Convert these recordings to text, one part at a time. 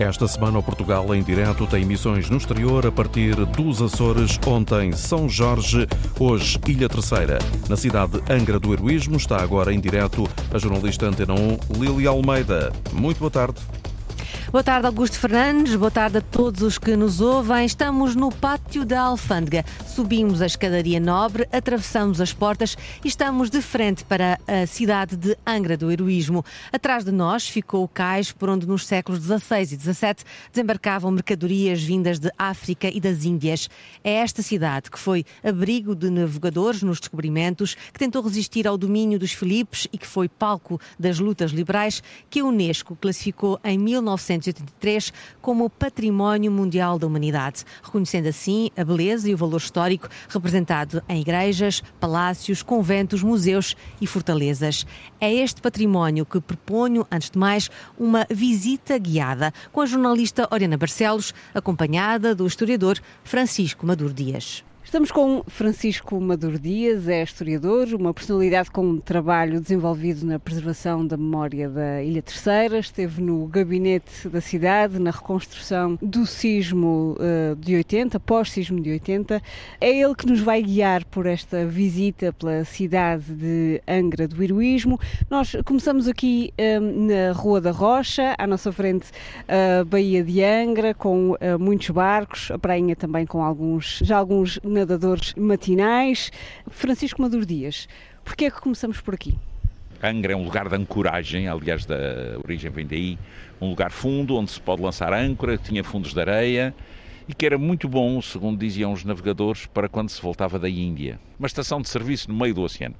Esta semana o Portugal em Direto tem emissões no exterior a partir dos Açores. Ontem São Jorge, hoje Ilha Terceira. Na cidade de Angra do Heroísmo está agora em direto a jornalista Antena 1, Lili Almeida. Muito boa tarde. Boa tarde, Augusto Fernandes. Boa tarde a todos os que nos ouvem. Estamos no pátio da Alfândega. Subimos a escadaria nobre, atravessamos as portas e estamos de frente para a cidade de Angra do Heroísmo. Atrás de nós ficou o cais por onde nos séculos XVI e XVII desembarcavam mercadorias vindas de África e das Índias. É esta cidade que foi abrigo de navegadores nos descobrimentos, que tentou resistir ao domínio dos Filipes e que foi palco das lutas liberais, que a Unesco classificou em 1983 como Património Mundial da Humanidade, reconhecendo assim a beleza e o valor histórico representado em igrejas, palácios, conventos, museus e fortalezas. É este património que proponho, antes de mais, uma visita guiada com a jornalista Oriana Barcelos, acompanhada do historiador Francisco Maduro Dias. Estamos com Francisco Maduro Dias, é historiador, uma personalidade com um trabalho desenvolvido na preservação da memória da Ilha Terceira, esteve no gabinete da cidade, na reconstrução do sismo de 80, pós-sismo de 80. É ele que nos vai guiar por esta visita pela cidade de Angra do Heroísmo. Nós começamos aqui na Rua da Rocha, à nossa frente a Baía de Angra, com muitos barcos, a prainha também com alguns nadadores matinais. Francisco Maduro Dias, porquê é que começamos por aqui? Angra é um lugar de ancoragem, aliás da origem vem daí, um lugar fundo onde se pode lançar âncora, tinha fundos de areia e que era muito bom, segundo diziam os navegadores, para quando se voltava da Índia. Uma estação de serviço no meio do oceano.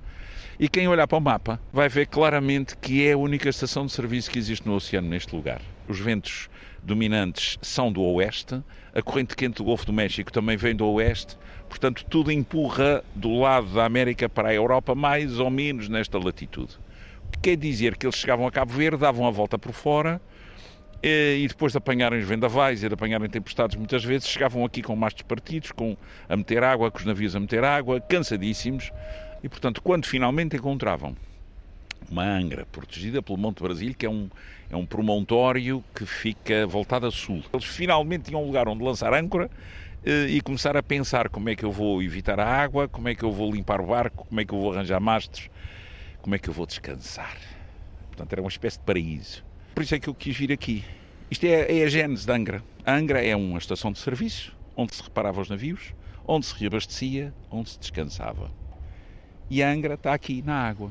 E quem olhar para o mapa vai ver claramente que é a única estação de serviço que existe no oceano neste lugar. Os ventos dominantes são do oeste, a corrente quente do Golfo do México também vem do oeste, portanto tudo empurra do lado da América para a Europa, mais ou menos nesta latitude. O que quer dizer que eles chegavam a Cabo Verde, davam a volta por fora e depois de apanharem os vendavais e de apanharem tempestades muitas vezes, chegavam aqui com mastros partidos, com os navios a meter água, cansadíssimos, e portanto quando finalmente encontravam uma Angra protegida pelo Monte Brasil, que é um promontório que fica voltado a sul. Eles finalmente tinham um lugar onde lançar âncora e começar a pensar como é que eu vou evitar a água, como é que eu vou limpar o barco, como é que eu vou arranjar mastros, como é que eu vou descansar. Portanto, era uma espécie de paraíso. Por isso é que eu quis vir aqui. Isto é a gênese da Angra. A Angra é uma estação de serviço onde se reparava os navios, onde se reabastecia, onde se descansava. E a Angra está aqui na água.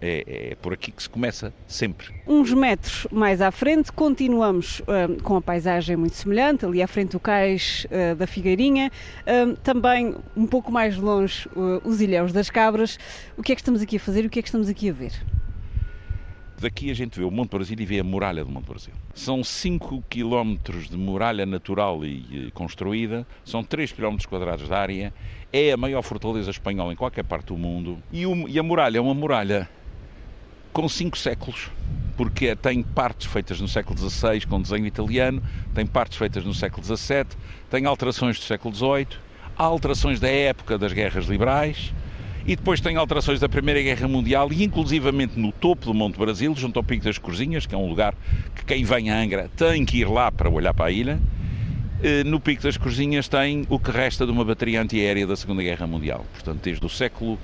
É por aqui que se começa sempre. Uns metros mais à frente continuamos com a paisagem muito semelhante, ali à frente do cais da Figueirinha, também um pouco mais longe os Ilhéus das Cabras. O que é que estamos aqui a fazer e o que é que estamos aqui a ver? Daqui a gente vê o Monte Brasil e vê a muralha do Monte Brasil. São 5 km de muralha natural e construída, são 3 km quadrados de área, é a maior fortaleza espanhola em qualquer parte do mundo e a muralha é uma muralha com 5 séculos, porque tem partes feitas no século XVI com desenho italiano, tem partes feitas no século XVII, tem alterações do século XVIII, há alterações da época das guerras liberais e depois tem alterações da Primeira Guerra Mundial e inclusivamente no topo do Monte Brasil, junto ao Pico das Corzinhas, que é um lugar que quem vem a Angra tem que ir lá para olhar para a ilha. No Pico das Corzinhas tem o que resta de uma bateria antiaérea da Segunda Guerra Mundial, portanto desde o século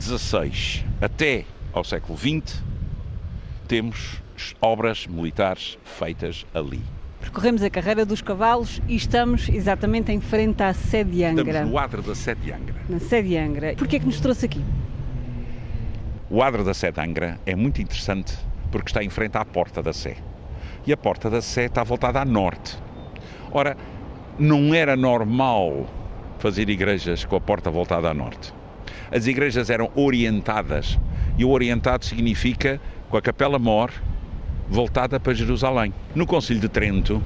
XVI até ao século XX, temos obras militares feitas ali. Percorremos a carreira dos cavalos e estamos exatamente em frente à sede de Angra. Estamos no adro da sede de Angra. Na sede de Angra. Porquê é que nos trouxe aqui? O adro da sede de Angra é muito interessante porque está em frente à Porta da Sé. E a Porta da Sé está voltada a norte. Ora, não era normal fazer igrejas com a porta voltada a norte. As igrejas eram orientadas e o orientado significa com a capela-mor voltada para Jerusalém. No Concílio de Trento,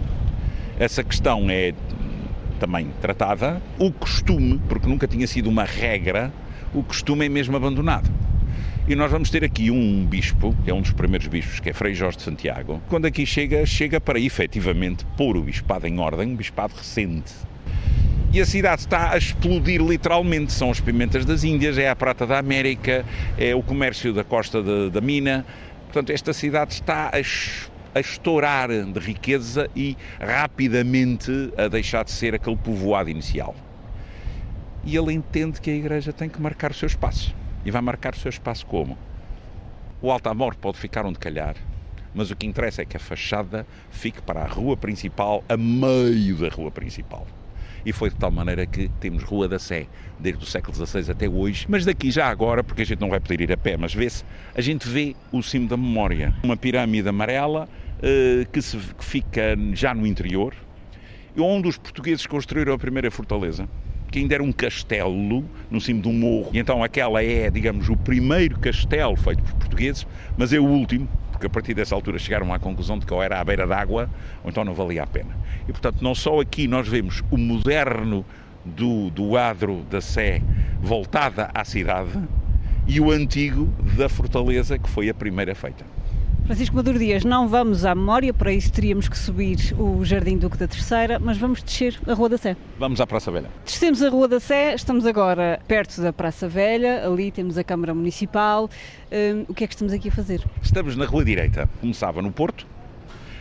essa questão é também tratada. O costume, porque nunca tinha sido uma regra, o costume é mesmo abandonado. E nós vamos ter aqui um bispo, que é um dos primeiros bispos, que é Frei Jorge de Santiago. Quando aqui chega para efetivamente pôr o bispado em ordem, um bispado recente. E a cidade está a explodir literalmente, são as pimentas das Índias, é a prata da América, é o comércio da costa da mina, portanto esta cidade está a a estourar de riqueza e rapidamente a deixar de ser aquele povoado inicial. E ele entende que a Igreja tem que marcar o seu espaço. E vai marcar o seu espaço como? O Altamor pode ficar onde calhar, mas o que interessa é que a fachada fique para a rua principal, a meio da rua principal. E foi de tal maneira que temos Rua da Sé, desde o século XVI até hoje, mas daqui já agora, porque a gente não vai poder ir a pé, mas vê-se, a gente vê o cimo da memória, uma pirâmide amarela que fica já no interior, onde os portugueses construíram a primeira fortaleza, que ainda era um castelo no cimo de um morro, e então aquela é, digamos, o primeiro castelo feito por portugueses, mas é o último, porque a partir dessa altura chegaram à conclusão de que ou era à beira d'água, ou então não valia a pena. E, portanto, não só aqui nós vemos o moderno do adro da Sé voltada à cidade e o antigo da fortaleza, que foi a primeira feita. Francisco Maduro Dias, não vamos à memória, para isso teríamos que subir o Jardim Duque da Terceira, mas vamos descer a Rua da Sé. Vamos à Praça Velha. Descemos a Rua da Sé, estamos agora perto da Praça Velha, ali temos a Câmara Municipal. O que é que estamos aqui a fazer? Estamos na Rua Direita, começava no Porto,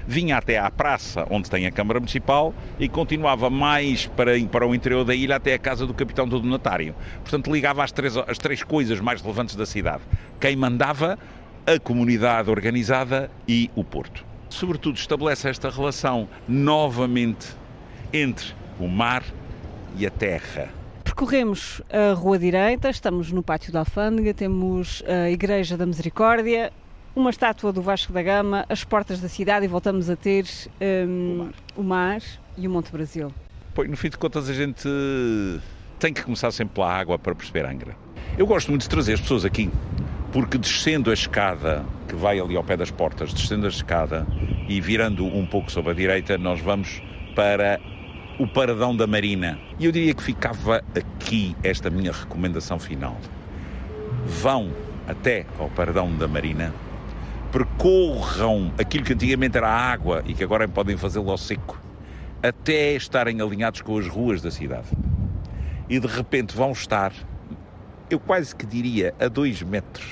vinha até à praça onde tem a Câmara Municipal e continuava mais para o interior da ilha até a casa do Capitão do Donatário. Portanto, ligava as três coisas mais relevantes da cidade. Quem mandava, a comunidade organizada e o Porto. Sobretudo estabelece esta relação novamente entre o mar e a terra. Percorremos a Rua Direita, estamos no Pátio da Alfândega, temos a Igreja da Misericórdia, uma estátua do Vasco da Gama, as portas da cidade e voltamos a ter o mar e o Monte Brasil. Pois, no fim de contas, a gente tem que começar sempre pela água para perceber Angra. Eu gosto muito de trazer as pessoas aqui, porque descendo a escada, que vai ali ao pé das portas, descendo a escada e virando um pouco sobre a direita, nós vamos para o Paradão da Marina. E eu diria que ficava aqui esta minha recomendação final. Vão até ao Paradão da Marina, percorram aquilo que antigamente era água e que agora podem fazê-lo ao seco, até estarem alinhados com as ruas da cidade. E de repente vão estar, eu quase que diria, a 2 metros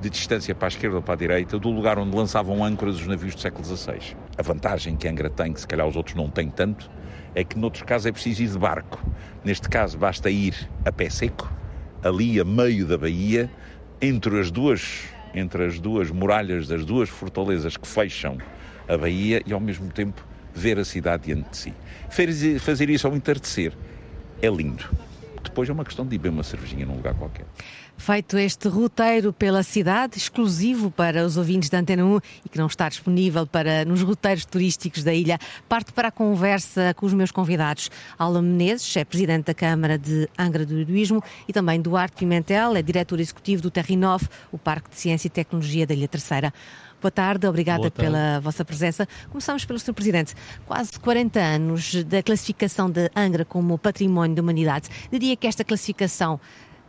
de distância para a esquerda ou para a direita, do lugar onde lançavam âncoras os navios do século XVI. A vantagem que Angra tem, que se calhar os outros não têm tanto, é que noutros casos é preciso ir de barco. Neste caso basta ir a pé seco, ali a meio da baía, entre as duas muralhas das duas fortalezas que fecham a baía e ao mesmo tempo ver a cidade diante de si. Fazer isso ao entardecer é lindo. Depois é uma questão de beber uma cervejinha num lugar qualquer. Feito este roteiro pela cidade, exclusivo para os ouvintes da Antena 1 e que não está disponível nos roteiros turísticos da ilha, parto para a conversa com os meus convidados. Álvaro Menezes é presidente da Câmara de Angra do Heroísmo e também Duarte Pimentel é diretor executivo do Terinov, o Parque de Ciência e Tecnologia da Ilha Terceira. Boa tarde, obrigada pela vossa presença. Começamos pelo Sr. Presidente. Quase 40 anos da classificação de Angra como Património da Humanidade. Diria que esta classificação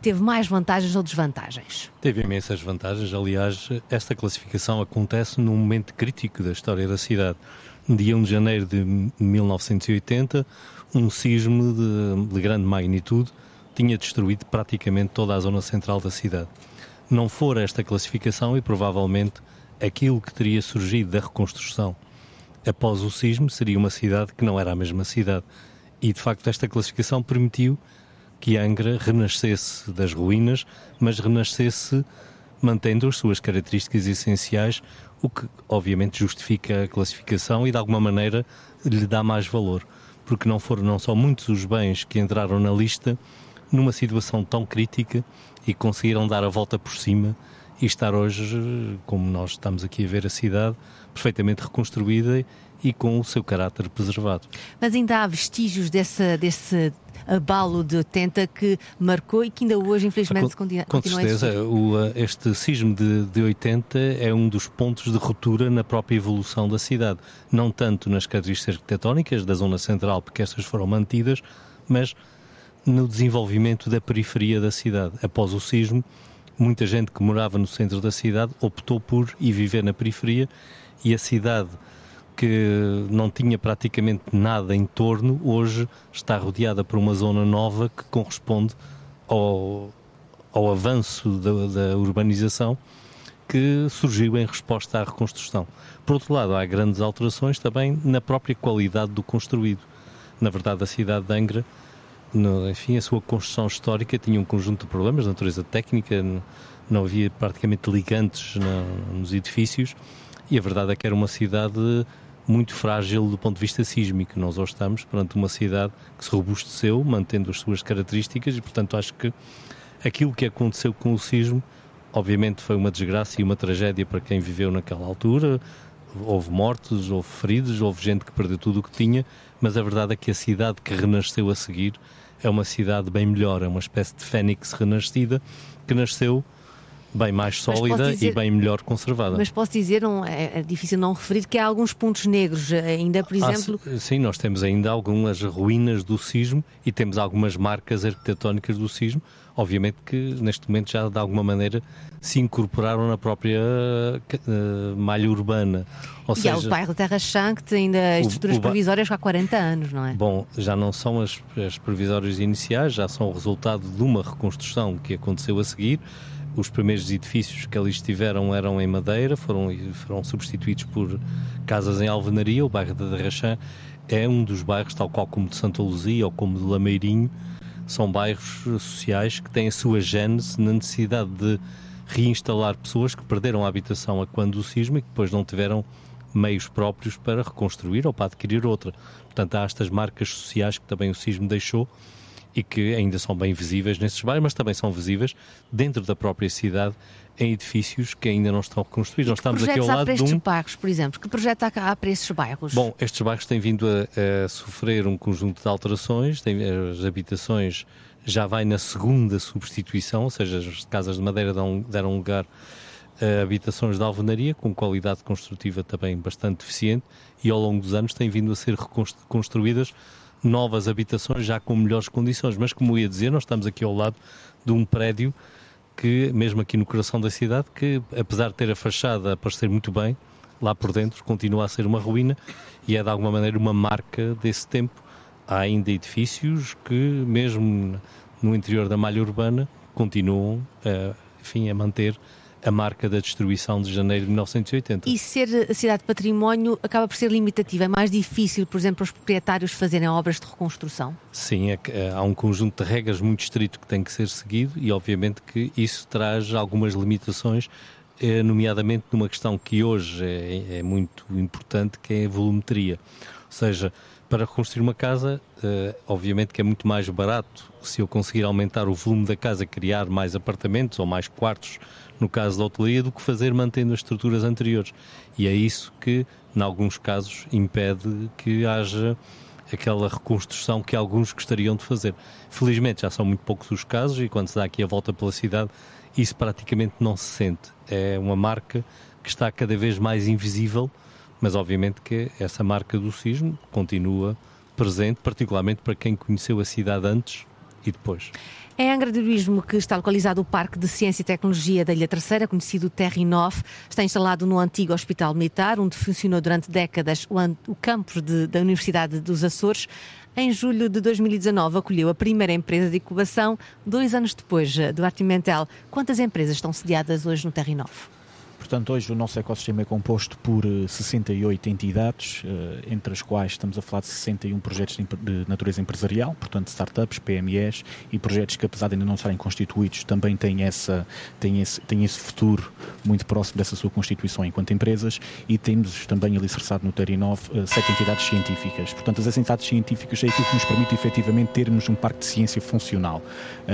teve mais vantagens ou desvantagens? Teve imensas vantagens. Aliás, esta classificação acontece num momento crítico da história da cidade. Dia 1 de janeiro de 1980, um sismo de grande magnitude tinha destruído praticamente toda a zona central da cidade. Não fora esta classificação e provavelmente aquilo que teria surgido da reconstrução após o sismo seria uma cidade que não era a mesma cidade. E, de facto, esta classificação permitiu que Angra renascesse das ruínas, mas renascesse mantendo as suas características essenciais, o que, obviamente, justifica a classificação e, de alguma maneira, lhe dá mais valor. Porque não foram não só muitos os bens que entraram na lista numa situação tão crítica e conseguiram dar a volta por cima e estar hoje, como nós estamos aqui a ver a cidade, perfeitamente reconstruída e com o seu caráter preservado. Mas ainda há vestígios desse abalo de 80 que marcou e que ainda hoje, infelizmente, continua. Com certeza, este sismo de 80 é um dos pontos de ruptura na própria evolução da cidade. Não tanto nas características arquitetónicas da zona central, porque estas foram mantidas, mas no desenvolvimento da periferia da cidade. Após o sismo, muita gente que morava no centro da cidade optou por ir viver na periferia e a cidade, que não tinha praticamente nada em torno, hoje está rodeada por uma zona nova que corresponde ao avanço da urbanização que surgiu em resposta à reconstrução. Por outro lado, há grandes alterações também na própria qualidade do construído. Na verdade, a cidade de Angra, enfim, a sua construção histórica tinha um conjunto de problemas de natureza técnica, não havia praticamente ligantes nos edifícios, e a verdade é que era uma cidade muito frágil do ponto de vista sísmico. Nós hoje estamos perante uma cidade que se robusteceu, mantendo as suas características, e portanto acho que aquilo que aconteceu com o sismo, obviamente foi uma desgraça e uma tragédia para quem viveu naquela altura. Houve mortos, houve feridos, houve gente que perdeu tudo o que tinha, mas a verdade é que a cidade que renasceu a seguir é uma cidade bem melhor, é uma espécie de fênix renascida, que nasceu bem mais sólida e bem melhor conservada. Mas posso dizer, é difícil não referir, que há alguns pontos negros ainda, por exemplo... Sim, nós temos ainda algumas ruínas do sismo e temos algumas marcas arquitetónicas do sismo, obviamente que neste momento já de alguma maneira se incorporaram na própria malha urbana. Ou seja, há o bairro de Terra Chã, que tem ainda estruturas provisórias há 40 anos, não é? Bom, já não são as provisórias iniciais, já são o resultado de uma reconstrução que aconteceu a seguir. Os primeiros edifícios que ali estiveram eram em madeira, foram substituídos por casas em alvenaria. O bairro da Rachã é um dos bairros, tal qual como de Santa Luzia ou como de Lameirinho, são bairros sociais que têm a sua gênese na necessidade de reinstalar pessoas que perderam a habitação a quando do sismo e que depois não tiveram meios próprios para reconstruir ou para adquirir outra. Portanto, há estas marcas sociais que também o sismo deixou e que ainda são bem visíveis nesses bairros, mas também são visíveis dentro da própria cidade, em edifícios que ainda não estão reconstruídos. Nós estamos aqui ao lado de um... Que projetos há para estes bairros, por exemplo? Que projeto há para estes bairros? Bom, estes bairros têm vindo a sofrer um conjunto de alterações, as habitações já vai na segunda substituição, ou seja, as casas de madeira deram lugar a habitações de alvenaria, com qualidade construtiva também bastante deficiente, e ao longo dos anos têm vindo a ser reconstruídas novas habitações já com melhores condições, mas como eu ia dizer, nós estamos aqui ao lado de um prédio que, mesmo aqui no coração da cidade, que apesar de ter a fachada a parecer muito bem, lá por dentro continua a ser uma ruína e é de alguma maneira uma marca desse tempo. Há ainda edifícios que, mesmo no interior da malha urbana, continuam a manter a marca da destruição de janeiro de 1980. E ser a cidade de património acaba por ser limitativa, é mais difícil, por exemplo, os proprietários fazerem obras de reconstrução? Sim, há um conjunto de regras muito estrito que tem que ser seguido e obviamente que isso traz algumas limitações, nomeadamente numa questão que hoje é muito importante, que é a volumetria. Ou seja, para reconstruir uma casa, obviamente que é muito mais barato se eu conseguir aumentar o volume da casa, criar mais apartamentos ou mais quartos, no caso da hotelaria, do que fazer mantendo as estruturas anteriores. E é isso que, em alguns casos, impede que haja aquela reconstrução que alguns gostariam de fazer. Felizmente já são muito poucos os casos e quando se dá aqui a volta pela cidade, isso praticamente não se sente. É uma marca que está cada vez mais invisível, mas obviamente que essa marca do sismo continua presente, particularmente para quem conheceu a cidade antes e depois. Em Angra do Heroísmo, que está localizado o Parque de Ciência e Tecnologia da Ilha Terceira, conhecido Terinov, está instalado no antigo Hospital Militar, onde funcionou durante décadas o campus da Universidade dos Açores. Em julho de 2019 acolheu a primeira empresa de incubação. 2 anos depois, Duarte Pimentel, quantas empresas estão sediadas hoje no Terinov? Portanto, hoje o nosso ecossistema é composto por 68 entidades, entre as quais estamos a falar de 61 projetos de natureza empresarial, portanto startups, PMEs e projetos que, apesar de ainda não estarem constituídos, também têm esse futuro muito próximo dessa sua constituição enquanto empresas, e temos também alicerçado no Terinov 7 entidades científicas. Portanto, as entidades científicas é aquilo que nos permite efetivamente termos um parque de ciência funcional.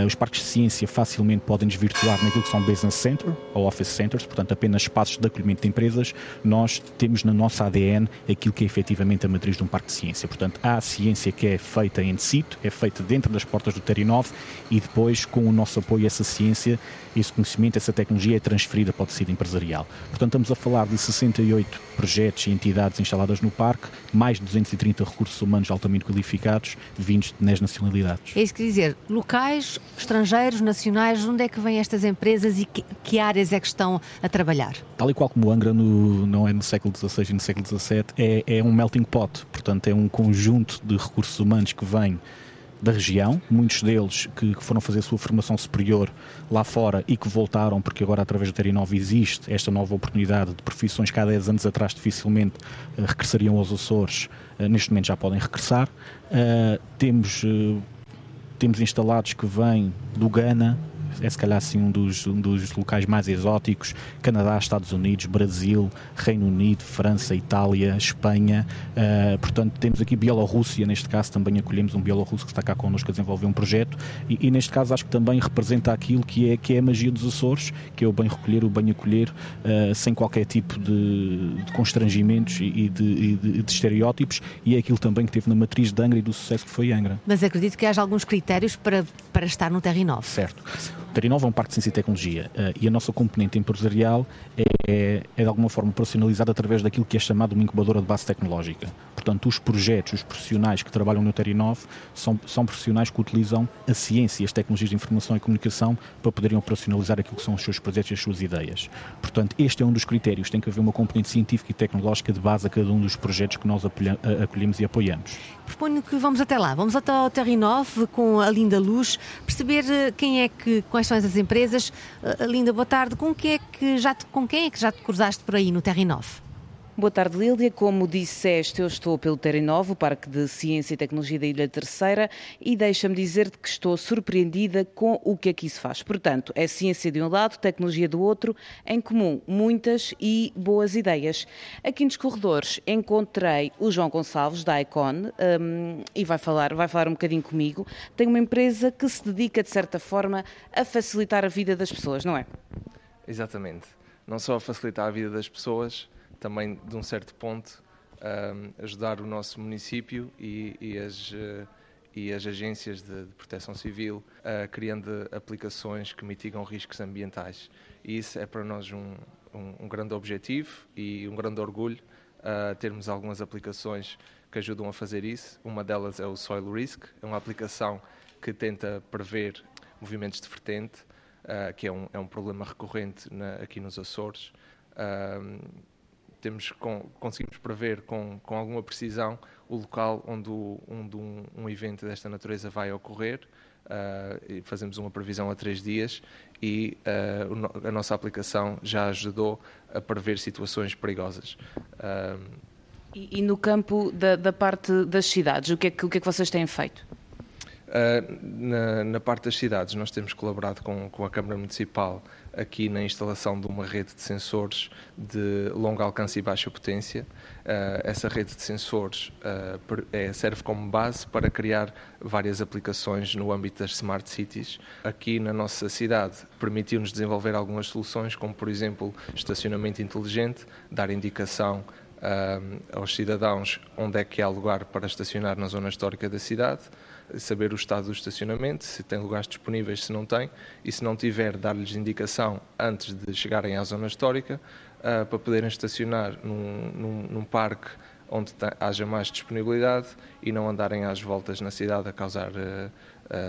Os parques de ciência facilmente podem desvirtuar naquilo que são business center ou office centers, portanto apenas espaços de acolhimento de empresas. Nós temos na nossa ADN aquilo que é efetivamente a matriz de um parque de ciência. Portanto, há a ciência que é feita in situ, é feita dentro das portas do Terinov, e depois, com o nosso apoio, essa ciência, esse conhecimento, essa tecnologia é transferida para o tecido empresarial. Portanto, estamos a falar de 68 projetos e entidades instaladas no parque, mais de 230 recursos humanos altamente qualificados, vindos de 10 nacionalidades. É isso que dizer, locais, estrangeiros, nacionais, onde é que vêm estas empresas e que áreas é que estão a trabalhar? Tal e qual como Angra não é no século XVI e no século XVII, é um melting pot, portanto é um conjunto de recursos humanos que vem da região, muitos deles que foram fazer a sua formação superior lá fora e que voltaram, porque agora através do Terinov existe esta nova oportunidade de profissões que há 10 anos atrás dificilmente regressariam aos Açores, neste momento já podem regressar. Temos instalados que vêm do Ghana, é se calhar assim um dos locais mais exóticos, Canadá, Estados Unidos, Brasil, Reino Unido, França, Itália, Espanha, portanto temos aqui Bielorrússia, neste caso também acolhemos um bielorrusso que está cá connosco a desenvolver um projeto e neste caso acho que também representa aquilo que é a magia dos Açores, que é o bem recolher, o bem acolher, sem qualquer tipo de constrangimentos e de estereótipos, e é aquilo também que teve na matriz de Angra e do sucesso que foi Angra. Mas acredito que haja alguns critérios para estar no Terinov. Certo. O Terinov é um parque de ciência e tecnologia e a nossa componente empresarial é de alguma forma profissionalizada através daquilo que é chamado de uma incubadora de base tecnológica. Portanto, os projetos, os profissionais que trabalham no Terinov são profissionais que utilizam a ciência e as tecnologias de informação e comunicação para poderem operacionalizar aquilo que são os seus projetos e as suas ideias. Portanto, este é um dos critérios, tem que haver uma componente científica e tecnológica de base a cada um dos projetos que nós acolhemos e apoiamos. Proponho que vamos até lá, vamos até ao Terinov com a Linda Luz, perceber quais são as empresas. Linda, boa tarde, com quem é que já te cruzaste por aí no Terinov? Boa tarde, Lília. Como disseste, eu estou pelo Terinov, o Parque de Ciência e Tecnologia da Ilha Terceira, e deixa-me dizer-te que estou surpreendida com o que aqui se faz. Portanto, é ciência de um lado, tecnologia do outro, em comum muitas e boas ideias. Aqui nos corredores encontrei o João Gonçalves, da ICON, e vai falar um bocadinho comigo. Tem uma empresa que se dedica, de certa forma, a facilitar a vida das pessoas, não é? Exatamente. Não só a facilitar a vida das pessoas, também, de um certo ponto, ajudar o nosso município e as agências de proteção civil, criando aplicações que mitigam riscos ambientais. E isso é para nós um grande objetivo e um grande orgulho, termos algumas aplicações que ajudam a fazer isso. Uma delas é o Soil Risk, é uma aplicação que tenta prever movimentos de vertente, que é um problema recorrente aqui nos Açores. Conseguimos prever com alguma precisão o local onde um evento desta natureza vai ocorrer, e fazemos uma previsão a 3 dias e a nossa aplicação já ajudou a prever situações perigosas. E no campo da parte das cidades, o que é que vocês têm feito? Na parte das cidades, nós temos colaborado com a Câmara Municipal aqui na instalação de uma rede de sensores de longo alcance e baixa potência. Essa rede de sensores serve como base para criar várias aplicações no âmbito das Smart Cities. Aqui na nossa cidade permitiu-nos desenvolver algumas soluções, como por exemplo estacionamento inteligente, dar indicação aos cidadãos onde é que há lugar para estacionar na zona histórica da cidade, saber o estado do estacionamento, se tem lugares disponíveis, se não tem, e se não tiver, dar-lhes indicação antes de chegarem à zona histórica, para poderem estacionar num parque onde haja mais disponibilidade e não andarem às voltas na cidade a causar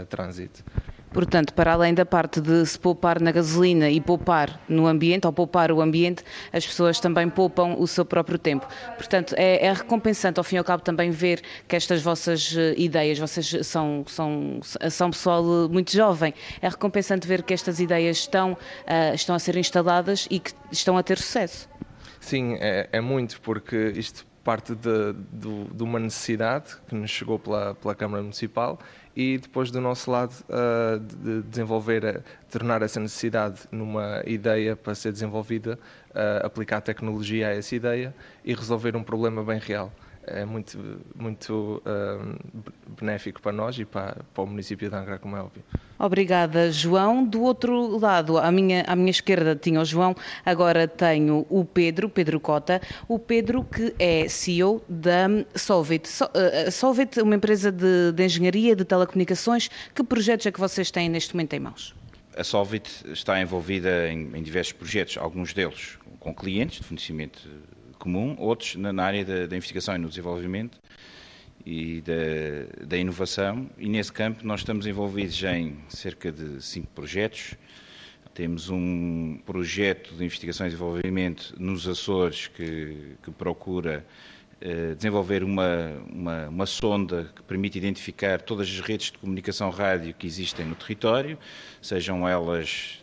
trânsito. Portanto, para além da parte de se poupar na gasolina e poupar no ambiente, ou poupar o ambiente, as pessoas também poupam o seu próprio tempo. Portanto, é recompensante, ao fim e ao cabo, também ver que estas vossas ideias, vocês são pessoal muito jovem, é recompensante ver que estas ideias estão a ser instaladas e que estão a ter sucesso. Sim, é muito, porque isto parte de uma necessidade que nos chegou pela Câmara Municipal, e depois do nosso lado de desenvolver, tornar essa necessidade numa ideia para ser desenvolvida, aplicar tecnologia a essa ideia e resolver um problema bem real. É muito benéfico para nós e para o município de Angra, como é óbvio. Obrigada, João. Do outro lado, à minha esquerda tinha o João, agora tenho o Pedro Cota. O Pedro, que é CEO da Solvit. Solvit é uma empresa de engenharia, de telecomunicações. Que projetos é que vocês têm neste momento em mãos? A Solvit está envolvida em diversos projetos, alguns deles com clientes de fornecimento comum, outros na área da investigação e no desenvolvimento e da inovação, e nesse campo nós estamos envolvidos em cerca de 5 projetos. Temos um projeto de investigação e desenvolvimento nos Açores que procura desenvolver uma sonda que permite identificar todas as redes de comunicação rádio que existem no território, sejam elas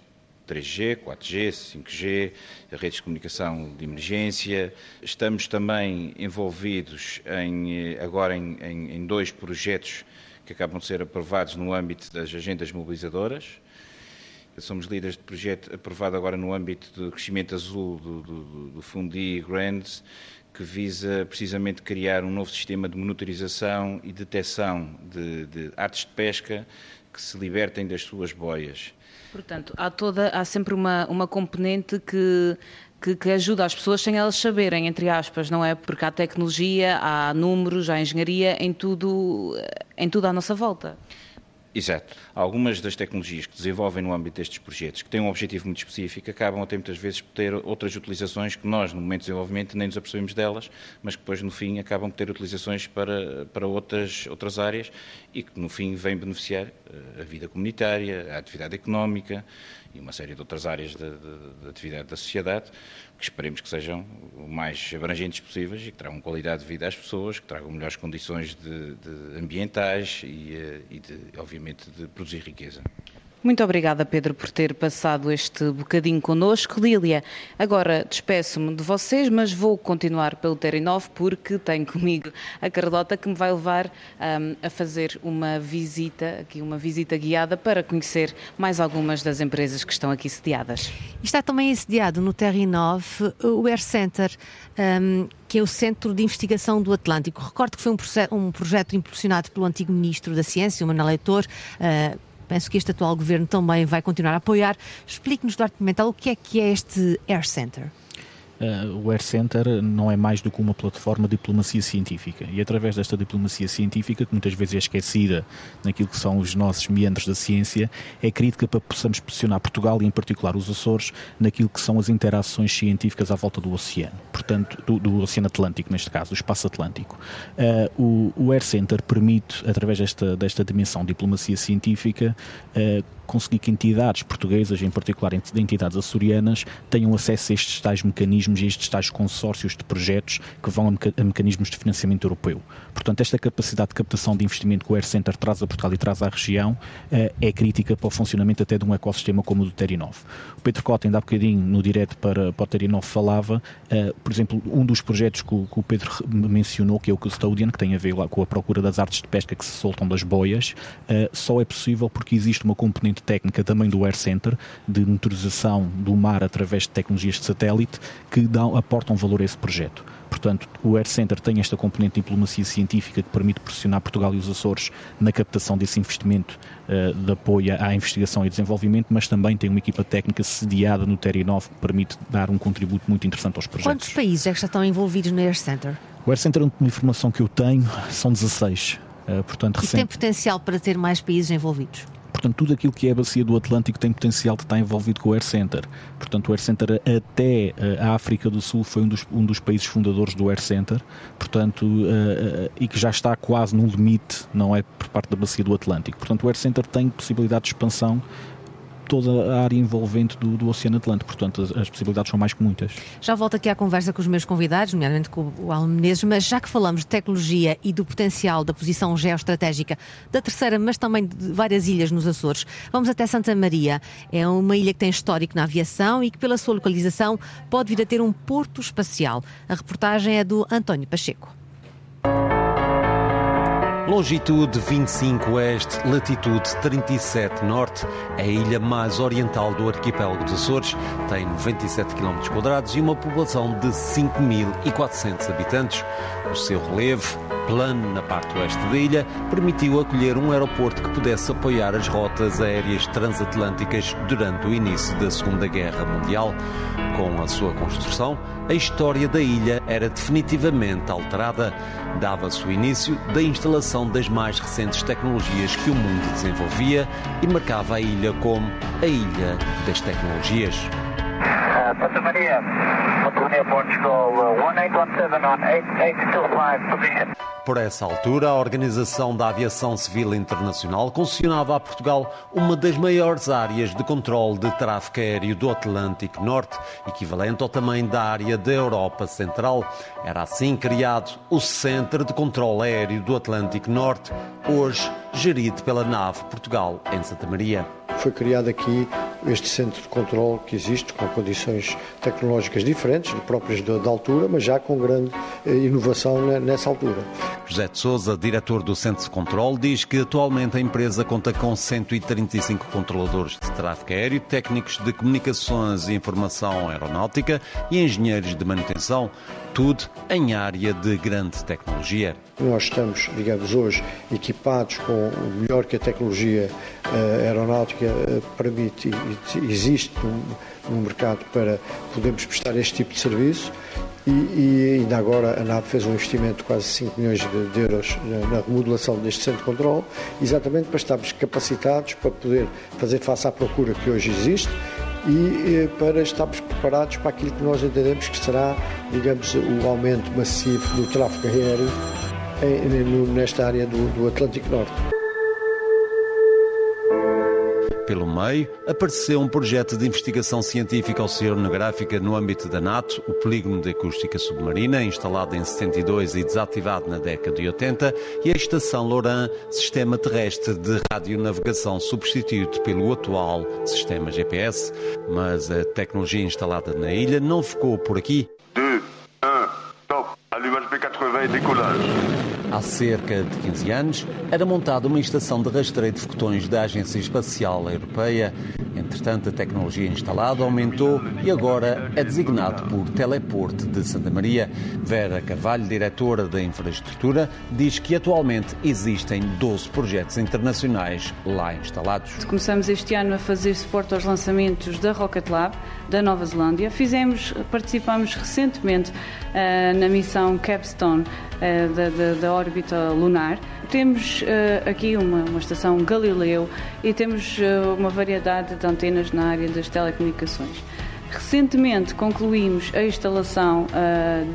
3G, 4G, 5G, redes de comunicação de emergência. Estamos também envolvidos agora em dois projetos que acabam de ser aprovados no âmbito das agendas mobilizadoras. Somos líderes de projeto aprovado agora no âmbito do crescimento azul do Fundo Grants, que visa precisamente criar um novo sistema de monitorização e detecção de artes de pesca que se libertem das suas boias. Portanto, há sempre uma componente que ajuda as pessoas sem elas saberem, entre aspas, não é? Porque há tecnologia, há números, há engenharia, em tudo à nossa volta. Exato. Algumas das tecnologias que desenvolvem no âmbito destes projetos, que têm um objetivo muito específico, acabam até muitas vezes por ter outras utilizações que nós, no momento de desenvolvimento, nem nos apercebemos delas, mas que depois, no fim, acabam por ter utilizações para outras áreas e que, no fim, vêm beneficiar a vida comunitária, a atividade económica e uma série de outras áreas da atividade da sociedade, que esperemos que sejam o mais abrangentes possíveis e que tragam qualidade de vida às pessoas, que tragam melhores condições de ambientais e, obviamente, de produzir riqueza. Muito obrigada, Pedro, por ter passado este bocadinho connosco. Lília, agora despeço-me de vocês, mas vou continuar pelo Terinov porque tenho comigo a Carlota, que me vai levar a fazer uma visita guiada para conhecer mais algumas das empresas que estão aqui sediadas. Está também sediado no Terinov o Air Center, que é o Centro de Investigação do Atlântico. Recordo que foi um projeto impulsionado pelo antigo Ministro da Ciência, o Manuel Leitor. Penso que este atual governo também vai continuar a apoiar. Explique-nos, Duarte Pimentel, o que é este Air Center? O Air Center não é mais do que uma plataforma de diplomacia científica, e através desta diplomacia científica, que muitas vezes é esquecida naquilo que são os nossos meandros da ciência, é crítica para que possamos pressionar Portugal e em particular os Açores naquilo que são as interações científicas à volta do oceano, portanto do oceano Atlântico, neste caso, do espaço Atlântico. O Air Center permite, através desta dimensão de diplomacia científica, conseguir que entidades portuguesas, em particular entidades açorianas, tenham acesso a estes tais mecanismos e estes tais consórcios de projetos que vão a mecanismos de financiamento europeu. Portanto, esta capacidade de captação de investimento que o Air Center traz a Portugal e traz à região é crítica para o funcionamento até de um ecossistema como o do Terinov. O Pedro Cota, ainda há bocadinho, no direto para o Terinov, falava, por exemplo, um dos projetos que o Pedro mencionou, que é o Custodian, que tem a ver lá com a procura das artes de pesca que se soltam das boias, só é possível porque existe uma componente técnica também do Air Center, de monitorização do mar através de tecnologias de satélite, que aportam valor a esse projeto. Portanto, o Air Center tem esta componente de diplomacia científica que permite pressionar Portugal e os Açores na captação desse investimento de apoio à investigação e desenvolvimento, mas também tem uma equipa técnica sediada no Terinov que permite dar um contributo muito interessante aos projetos. Quantos países é que já estão envolvidos no Air Center? O Air Center, uma informação que eu tenho, são 16. Portanto, e tem potencial para ter mais países envolvidos? Portanto, tudo aquilo que é a bacia do Atlântico tem potencial de estar envolvido com o Air Center. Portanto, o Air Center até a África do Sul foi um dos países fundadores do Air Center, portanto, e que já está quase no limite, não é, por parte da bacia do Atlântico. Portanto, o Air Center tem possibilidade de expansão toda a área envolvente do Oceano Atlântico, portanto as possibilidades são mais que muitas. Já volto aqui à conversa com os meus convidados, nomeadamente com o Álvaro Menezes, mas já que falamos de tecnologia e do potencial da posição geoestratégica da terceira, mas também de várias ilhas nos Açores, vamos até Santa Maria. É uma ilha que tem histórico na aviação e que pela sua localização pode vir a ter um porto espacial. A reportagem é do António Pacheco. Longitude 25 oeste, latitude 37 norte, é a ilha mais oriental do arquipélago dos Açores, tem 97 km² e uma população de 5.400 habitantes. O seu relevo plano na parte oeste da ilha permitiu acolher um aeroporto que pudesse apoiar as rotas aéreas transatlânticas durante o início da Segunda Guerra Mundial. Com a sua construção, a história da ilha era definitivamente alterada. Dava-se o início da instalação das mais recentes tecnologias que o mundo desenvolvia e marcava a ilha como a Ilha das Tecnologias. Santa Maria Portugal, 1817 on 8825 position. Por essa altura, a Organização da Aviação Civil Internacional concessionava a Portugal uma das maiores áreas de controle de tráfego aéreo do Atlântico Norte, equivalente ao tamanho da área da Europa Central. Era assim criado o Centro de Controle Aéreo do Atlântico Norte, hoje gerido pela NAV Portugal, em Santa Maria. Foi criado aqui este centro de controle que existe com condições tecnológicas diferentes, próprias da altura, mas já com grande inovação nessa altura. José de Sousa, diretor do Centro de Controle, diz que atualmente a empresa conta com 135 controladores de tráfego aéreo, técnicos de comunicações e informação aeronáutica e engenheiros de manutenção, tudo em área de grande tecnologia. Nós estamos, digamos, hoje equipados com o melhor que a tecnologia aeronáutica permite e existe no mercado para podermos prestar este tipo de serviço. E ainda agora a NAV fez um investimento de quase 5 milhões de euros na remodelação deste centro de controle, exatamente para estarmos capacitados para poder fazer face à procura que hoje existe e para estarmos preparados para aquilo que nós entendemos que será, digamos, o aumento massivo do tráfego aéreo nesta área do Atlântico Norte. Pelo meio, apareceu um projeto de investigação científica oceanográfica no âmbito da NATO, o Polígono de Acústica Submarina, instalado em 72 e desativado na década de 80, e a Estação Loran, sistema terrestre de radionavegação substituído pelo atual sistema GPS. Mas a tecnologia instalada na ilha não ficou por aqui. 2, 1, top! Allumage P80 e decolagem. Há cerca de 15 anos, era montada uma estação de rastreio de foguetões da Agência Espacial Europeia. Entretanto, a tecnologia instalada aumentou e agora é designado por Teleporte de Santa Maria. Vera Carvalho, diretora da infraestrutura, diz que atualmente existem 12 projetos internacionais lá instalados. Começamos este ano a fazer suporte aos lançamentos da Rocket Lab, da Nova Zelândia. Participámos recentemente na missão Capstone da órbita lunar. Temos aqui uma estação Galileu e temos uma variedade de antenas na área das telecomunicações. Recentemente concluímos a instalação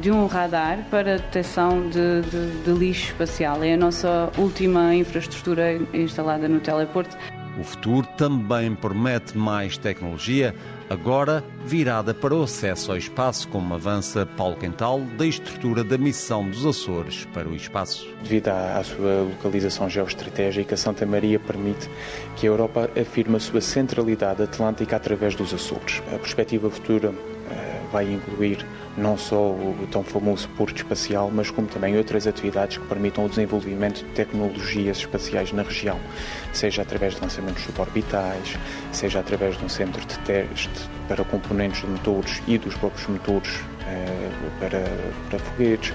de um radar para detecção de lixo espacial. É a nossa última infraestrutura instalada no Teleporte. O futuro também promete mais tecnologia, agora virada para o acesso ao espaço, como avança Paulo Quental, da estrutura da missão dos Açores para o espaço. Devido à sua localização geoestratégica, Santa Maria permite que a Europa afirme a sua centralidade atlântica através dos Açores. A perspectiva futura vai incluir não só o tão famoso porto espacial, mas como também outras atividades que permitam o desenvolvimento de tecnologias espaciais na região, seja através de lançamentos suborbitais, seja através de um centro de teste para componentes de motores e dos próprios motores para foguetes,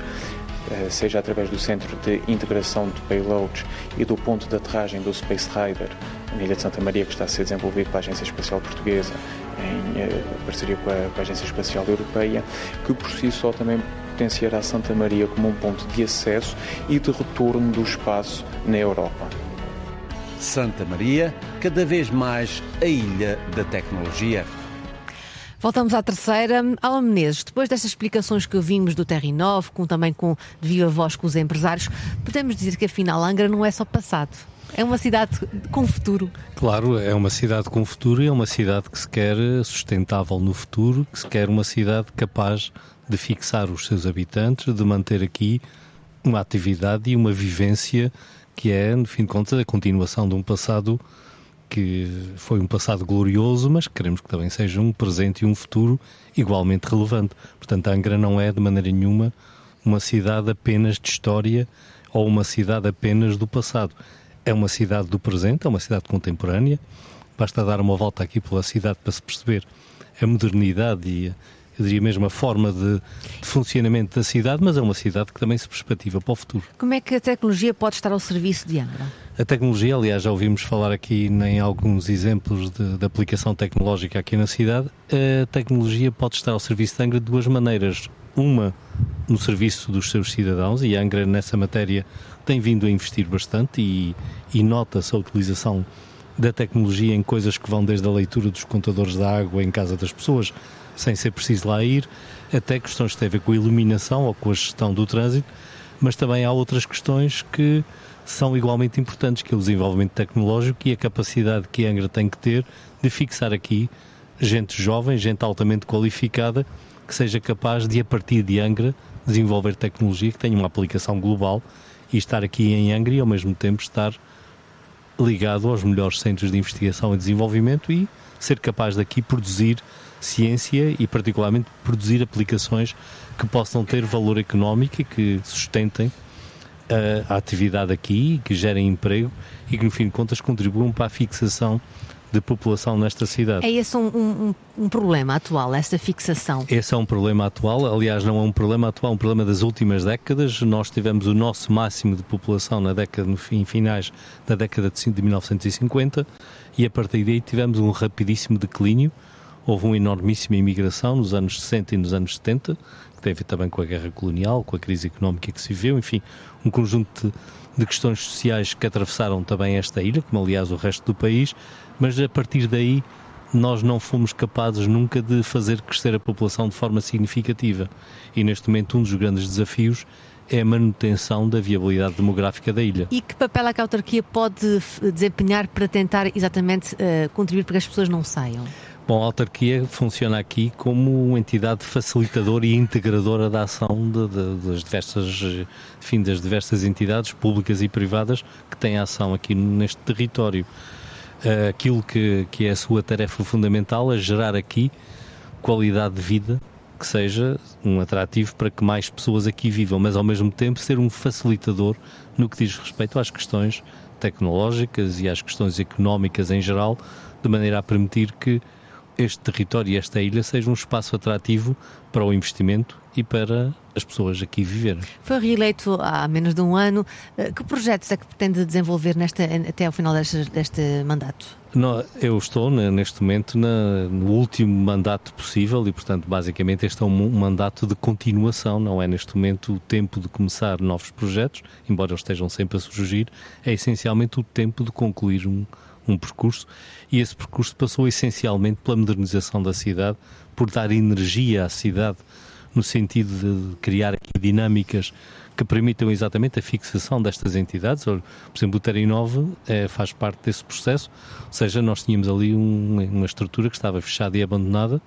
seja através do centro de integração de payloads e do ponto de aterragem do Space Rider na Ilha de Santa Maria, que está a ser desenvolvido pela Agência Espacial Portuguesa em parceria com a Agência Espacial Europeia, que por si só também potenciará Santa Maria como um ponto de acesso e de retorno do espaço na Europa. Santa Maria, cada vez mais a ilha da tecnologia. Voltamos à terceira, Álvaro Menezes. Depois destas explicações que vimos do Terinov, também de viva voz com os empresários, podemos dizer que afinal Angra não é só passado. É uma cidade com futuro. Claro, é uma cidade com futuro e é uma cidade que se quer sustentável no futuro, que se quer uma cidade capaz de fixar os seus habitantes, de manter aqui uma atividade e uma vivência que é, no fim de contas, a continuação de um passado que foi um passado glorioso, mas queremos que também seja um presente e um futuro igualmente relevante. Portanto, Angra não é, de maneira nenhuma, uma cidade apenas de história ou uma cidade apenas do passado. É uma cidade do presente, é uma cidade contemporânea. Basta dar uma volta aqui pela cidade para se perceber a modernidade e, eu diria mesmo, a forma de funcionamento da cidade, mas é uma cidade que também se perspectiva para o futuro. Como é que a tecnologia pode estar ao serviço de Angra? A tecnologia, aliás, já ouvimos falar aqui em alguns exemplos de aplicação tecnológica aqui na cidade. A tecnologia pode estar ao serviço de Angra de duas maneiras. Uma, no serviço dos seus cidadãos, e a Angra nessa matéria tem vindo a investir bastante e nota-se a utilização da tecnologia em coisas que vão desde a leitura dos contadores de água em casa das pessoas, sem ser preciso lá ir, até questões que têm a ver com a iluminação ou com a gestão do trânsito, mas também há outras questões que são igualmente importantes, que é o desenvolvimento tecnológico e a capacidade que a Angra tem que ter de fixar aqui gente jovem, gente altamente qualificada, que seja capaz de, a partir de Angra, desenvolver tecnologia que tenha uma aplicação global e estar aqui em Angra e, ao mesmo tempo, estar ligado aos melhores centros de investigação e desenvolvimento e ser capaz daqui produzir ciência e, particularmente, produzir aplicações que possam ter valor económico e que sustentem a atividade aqui, que gerem emprego e que, no fim de contas, contribuam para a fixação de população nesta cidade. É esse um problema atual, esta fixação? Esse é um problema atual, aliás não é um problema atual, é um problema das últimas décadas. Nós tivemos o nosso máximo de população na década, em finais da década de 1950 e a partir daí tivemos um rapidíssimo declínio. Houve uma enormíssima imigração nos anos 60 e nos anos 70, que tem a ver também com a guerra colonial, com a crise económica que se viveu, enfim, um conjunto de questões sociais que atravessaram também esta ilha, como aliás o resto do país, mas a partir daí nós não fomos capazes nunca de fazer crescer a população de forma significativa. E neste momento um dos grandes desafios é a manutenção da viabilidade demográfica da ilha. E que papel é que a autarquia pode desempenhar para tentar exatamente contribuir para que as pessoas não saiam? Bom, a autarquia funciona aqui como uma entidade facilitadora e integradora da ação das diversas entidades públicas e privadas que têm ação aqui neste território. Aquilo que é a sua tarefa fundamental é gerar aqui qualidade de vida que seja um atrativo para que mais pessoas aqui vivam, mas ao mesmo tempo ser um facilitador no que diz respeito às questões tecnológicas e às questões económicas em geral, de maneira a permitir que este território e esta ilha seja um espaço atrativo para o investimento e para as pessoas aqui viverem. Foi reeleito há menos de um ano. Que projetos é que pretende desenvolver até ao final deste mandato? Eu estou, neste momento, no último mandato possível e, portanto, basicamente este é um mandato de continuação, não é neste momento o tempo de começar novos projetos, embora eles estejam sempre a surgir, é essencialmente o tempo de concluir um percurso, e esse percurso passou essencialmente pela modernização da cidade, por dar energia à cidade, no sentido de criar aqui dinâmicas que permitam exatamente a fixação destas entidades. Por exemplo, o Terinov faz parte desse processo, ou seja, nós tínhamos ali uma estrutura que estava fechada e abandonada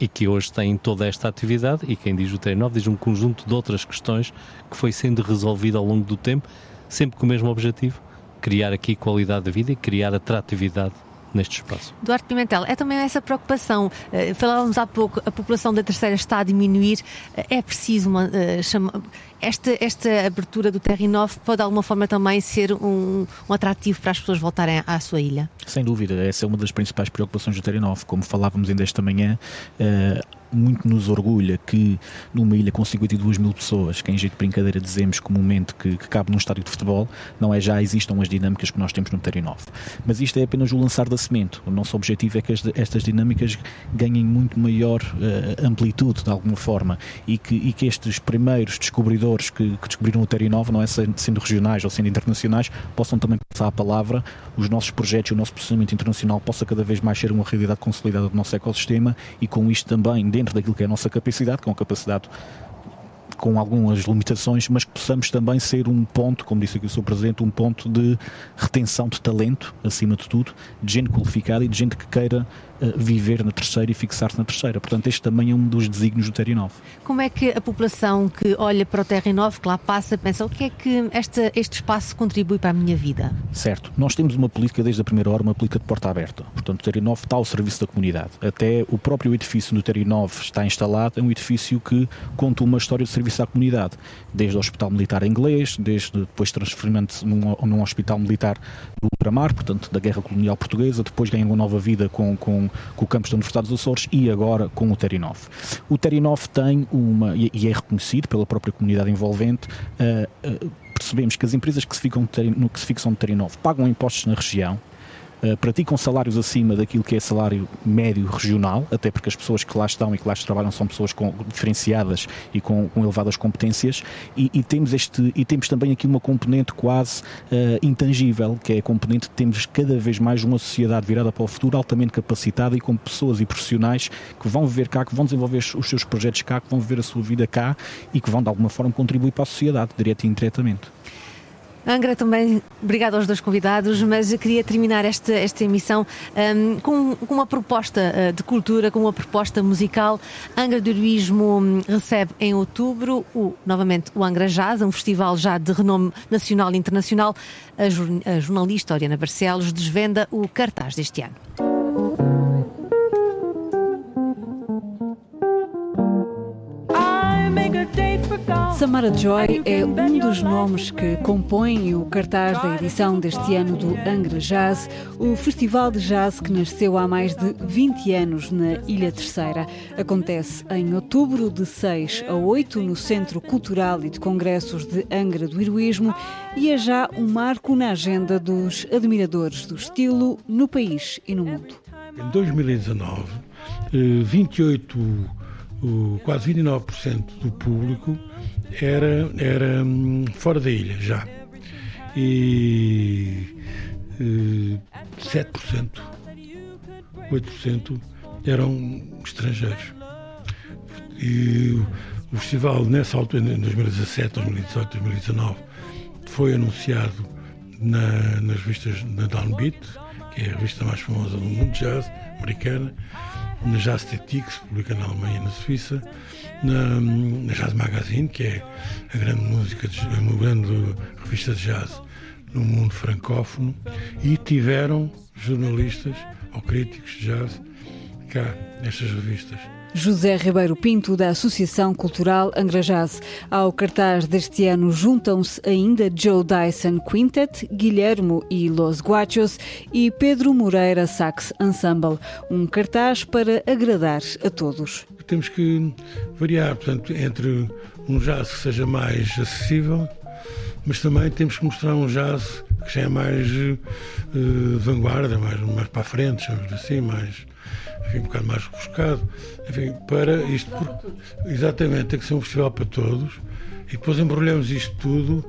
e que hoje tem toda esta atividade, e quem diz o Terinov diz um conjunto de outras questões que foi sendo resolvida ao longo do tempo, sempre com o mesmo objetivo: criar aqui qualidade de vida e criar atratividade neste espaço. Duarte Pimentel, é também essa preocupação. Falávamos há pouco, a população da terceira está a diminuir. É preciso esta abertura do Terinov pode de alguma forma também ser um atrativo para as pessoas voltarem à sua ilha? Sem dúvida, essa é uma das principais preocupações do Terinov. Como falávamos ainda esta manhã, muito nos orgulha que numa ilha com 52 mil pessoas, que em jeito de brincadeira dizemos comumente que cabe num estádio de futebol, não é, já existam as dinâmicas que nós temos no Terinov. Mas isto é apenas o lançar da semente. O nosso objetivo é que estas dinâmicas ganhem muito maior amplitude, de alguma forma, e que estes primeiros descobridores que descobriram o Terinov, não é, sendo regionais ou sendo internacionais, possam também passar a palavra, os nossos projetos e o nosso processamento internacional possa cada vez mais ser uma realidade consolidada do nosso ecossistema, e com isto também, dentro daquilo que é a nossa capacidade, com a capacidade com algumas limitações, mas que possamos também ser um ponto, como disse aqui o Sr. Presidente, um ponto de retenção de talento, acima de tudo, de gente qualificada e de gente que queira viver na terceira e fixar-se na terceira. Portanto, este também é um dos desígnios do Terinov. Como é que a população que olha para o Terinov, que lá passa, pensa, o que é que este espaço contribui para a minha vida? Certo. Nós temos uma política desde a primeira hora, uma política de porta aberta. Portanto, o Terinov está ao serviço da comunidade. Até o próprio edifício do Terinov está instalado, é um edifício que conta uma história de serviço à comunidade, desde o Hospital Militar Inglês, depois transformando-se num Hospital Militar do Ultramar, portanto da Guerra Colonial Portuguesa, depois ganhou uma nova vida com o campus da Universidade dos Açores e agora com o Terinov. O Terinov tem e é reconhecido pela própria comunidade envolvente. Percebemos que as empresas que se fixam no Terinov pagam impostos na região, praticam salários acima daquilo que é salário médio regional, até porque as pessoas que lá estão e que lá trabalham são pessoas diferenciadas e com elevadas competências, e temos também aqui uma componente quase intangível, que é a componente de termos cada vez mais uma sociedade virada para o futuro, altamente capacitada e com pessoas e profissionais que vão viver cá, que vão desenvolver os seus projetos cá, que vão viver a sua vida cá e que vão de alguma forma contribuir para a sociedade, direta e indiretamente. Angra, também obrigado aos dois convidados, mas eu queria terminar esta emissão com uma proposta de cultura, com uma proposta musical. Angra do Heroísmo recebe em outubro novamente o Angra Jazz, um festival já de renome nacional e internacional. A jornalista Oriana Barcelos desvenda o cartaz deste ano. Samara Joy é um dos nomes que compõem o cartaz da edição deste ano do Angra Jazz, o festival de jazz que nasceu há mais de 20 anos na Ilha Terceira. Acontece em outubro, de 6 a 8, no Centro Cultural e de Congressos de Angra do Heroísmo, e é já um marco na agenda dos admiradores do estilo no país e no mundo. Em 2019, quase 29% do público era fora da ilha já, e 7%, 8% eram estrangeiros. E o festival, nessa altura, em 2017, 2018, 2019, foi anunciado nas revistas da Downbeat, que é a revista mais famosa do mundo de jazz, americana, na Jazz TT, que se publica na Alemanha e na Suíça, na Jazz Magazine, que é a grande revista de jazz no mundo francófono, e tiveram jornalistas ou críticos de jazz cá nestas revistas. José Ribeiro Pinto, da Associação Cultural Angra Jazz. Ao cartaz deste ano juntam-se ainda Joe Dyson Quintet, Guilhermo e Los Guachos e Pedro Moreira Sax Ensemble. Um cartaz para agradar a todos. Temos que variar, portanto, entre um jazz que seja mais acessível, mas também temos que mostrar um jazz que já é mais vanguarda, mais para a frente, chamamos assim, mais... Enfim, um bocado mais rebuscado, enfim, para isto, exatamente, tem que ser um festival para todos, e depois embrulhamos isto tudo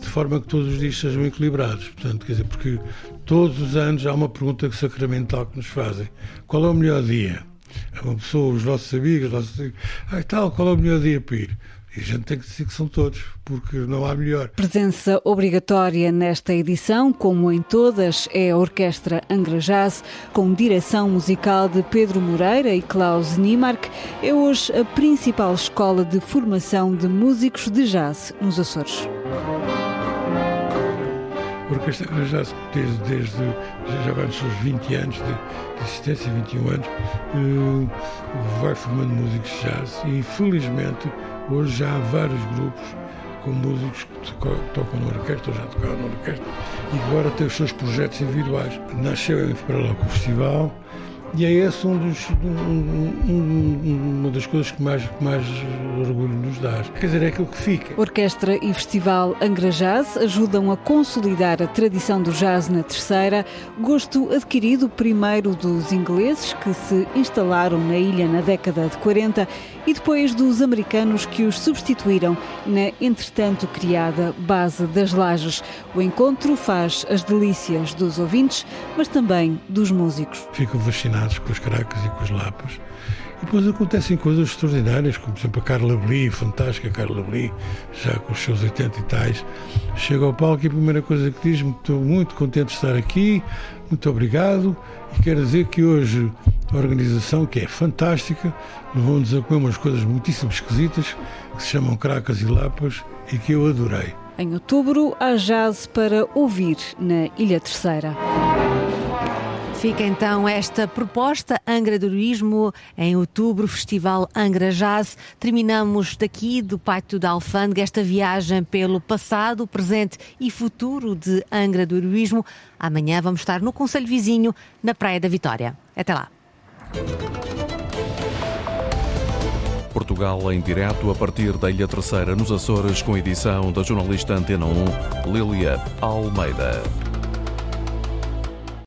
de forma que todos os dias sejam equilibrados, portanto, quer dizer, porque todos os anos há uma pergunta sacramental que nos fazem: qual é o melhor dia? Uma pessoa, os nossos amigos, qual é o melhor dia para ir? E a gente tem que dizer que são todos, porque não há melhor. Presença obrigatória nesta edição, como em todas, é a Orquestra Angra Jazz, com direção musical de Pedro Moreira e Klaus Niemark. É hoje a principal escola de formação de músicos de jazz nos Açores. A Orquestra Angra Jazz, já vai nos seus 20 anos de existência, 21 anos, vai formando músicos de jazz e, felizmente, hoje já há vários grupos com músicos que tocam na orquestra, ou já tocaram na orquestra, e agora têm os seus projetos individuais. Nasceu em paralelo com o festival, e é essa uma das coisas que mais orgulho nos dá. Quer dizer, é aquilo que fica. Orquestra e Festival Angra Jazz ajudam a consolidar a tradição do jazz na Terceira, gosto adquirido primeiro dos ingleses que se instalaram na ilha na década de 40 e depois dos americanos que os substituíram na, entretanto, criada Base das Lajes. O encontro faz as delícias dos ouvintes, mas também dos músicos. Fico fascinado com as caracas e com os lapas, e depois acontecem coisas extraordinárias, como por exemplo a Carla Bley, fantástica Carla Bley, já com os seus 80 e tais, chega ao palco e a primeira coisa que diz: estou muito contente de estar aqui, muito obrigado, e quero dizer que hoje a organização, que é fantástica, levou-nos a comer umas coisas muitíssimo esquisitas que se chamam caracas e lapas e que eu adorei. Em outubro há jazz para ouvir na Ilha Terceira. Fica então esta proposta, Angra do Heroísmo, em outubro, Festival Angra Jazz. Terminamos daqui, do Pátio da Alfândega, esta viagem pelo passado, presente e futuro de Angra do Heroísmo. Amanhã vamos estar no concelho vizinho, na Praia da Vitória. Até lá. Portugal em direto a partir da Ilha Terceira, nos Açores, com edição da jornalista Antena 1, Lili Almeida.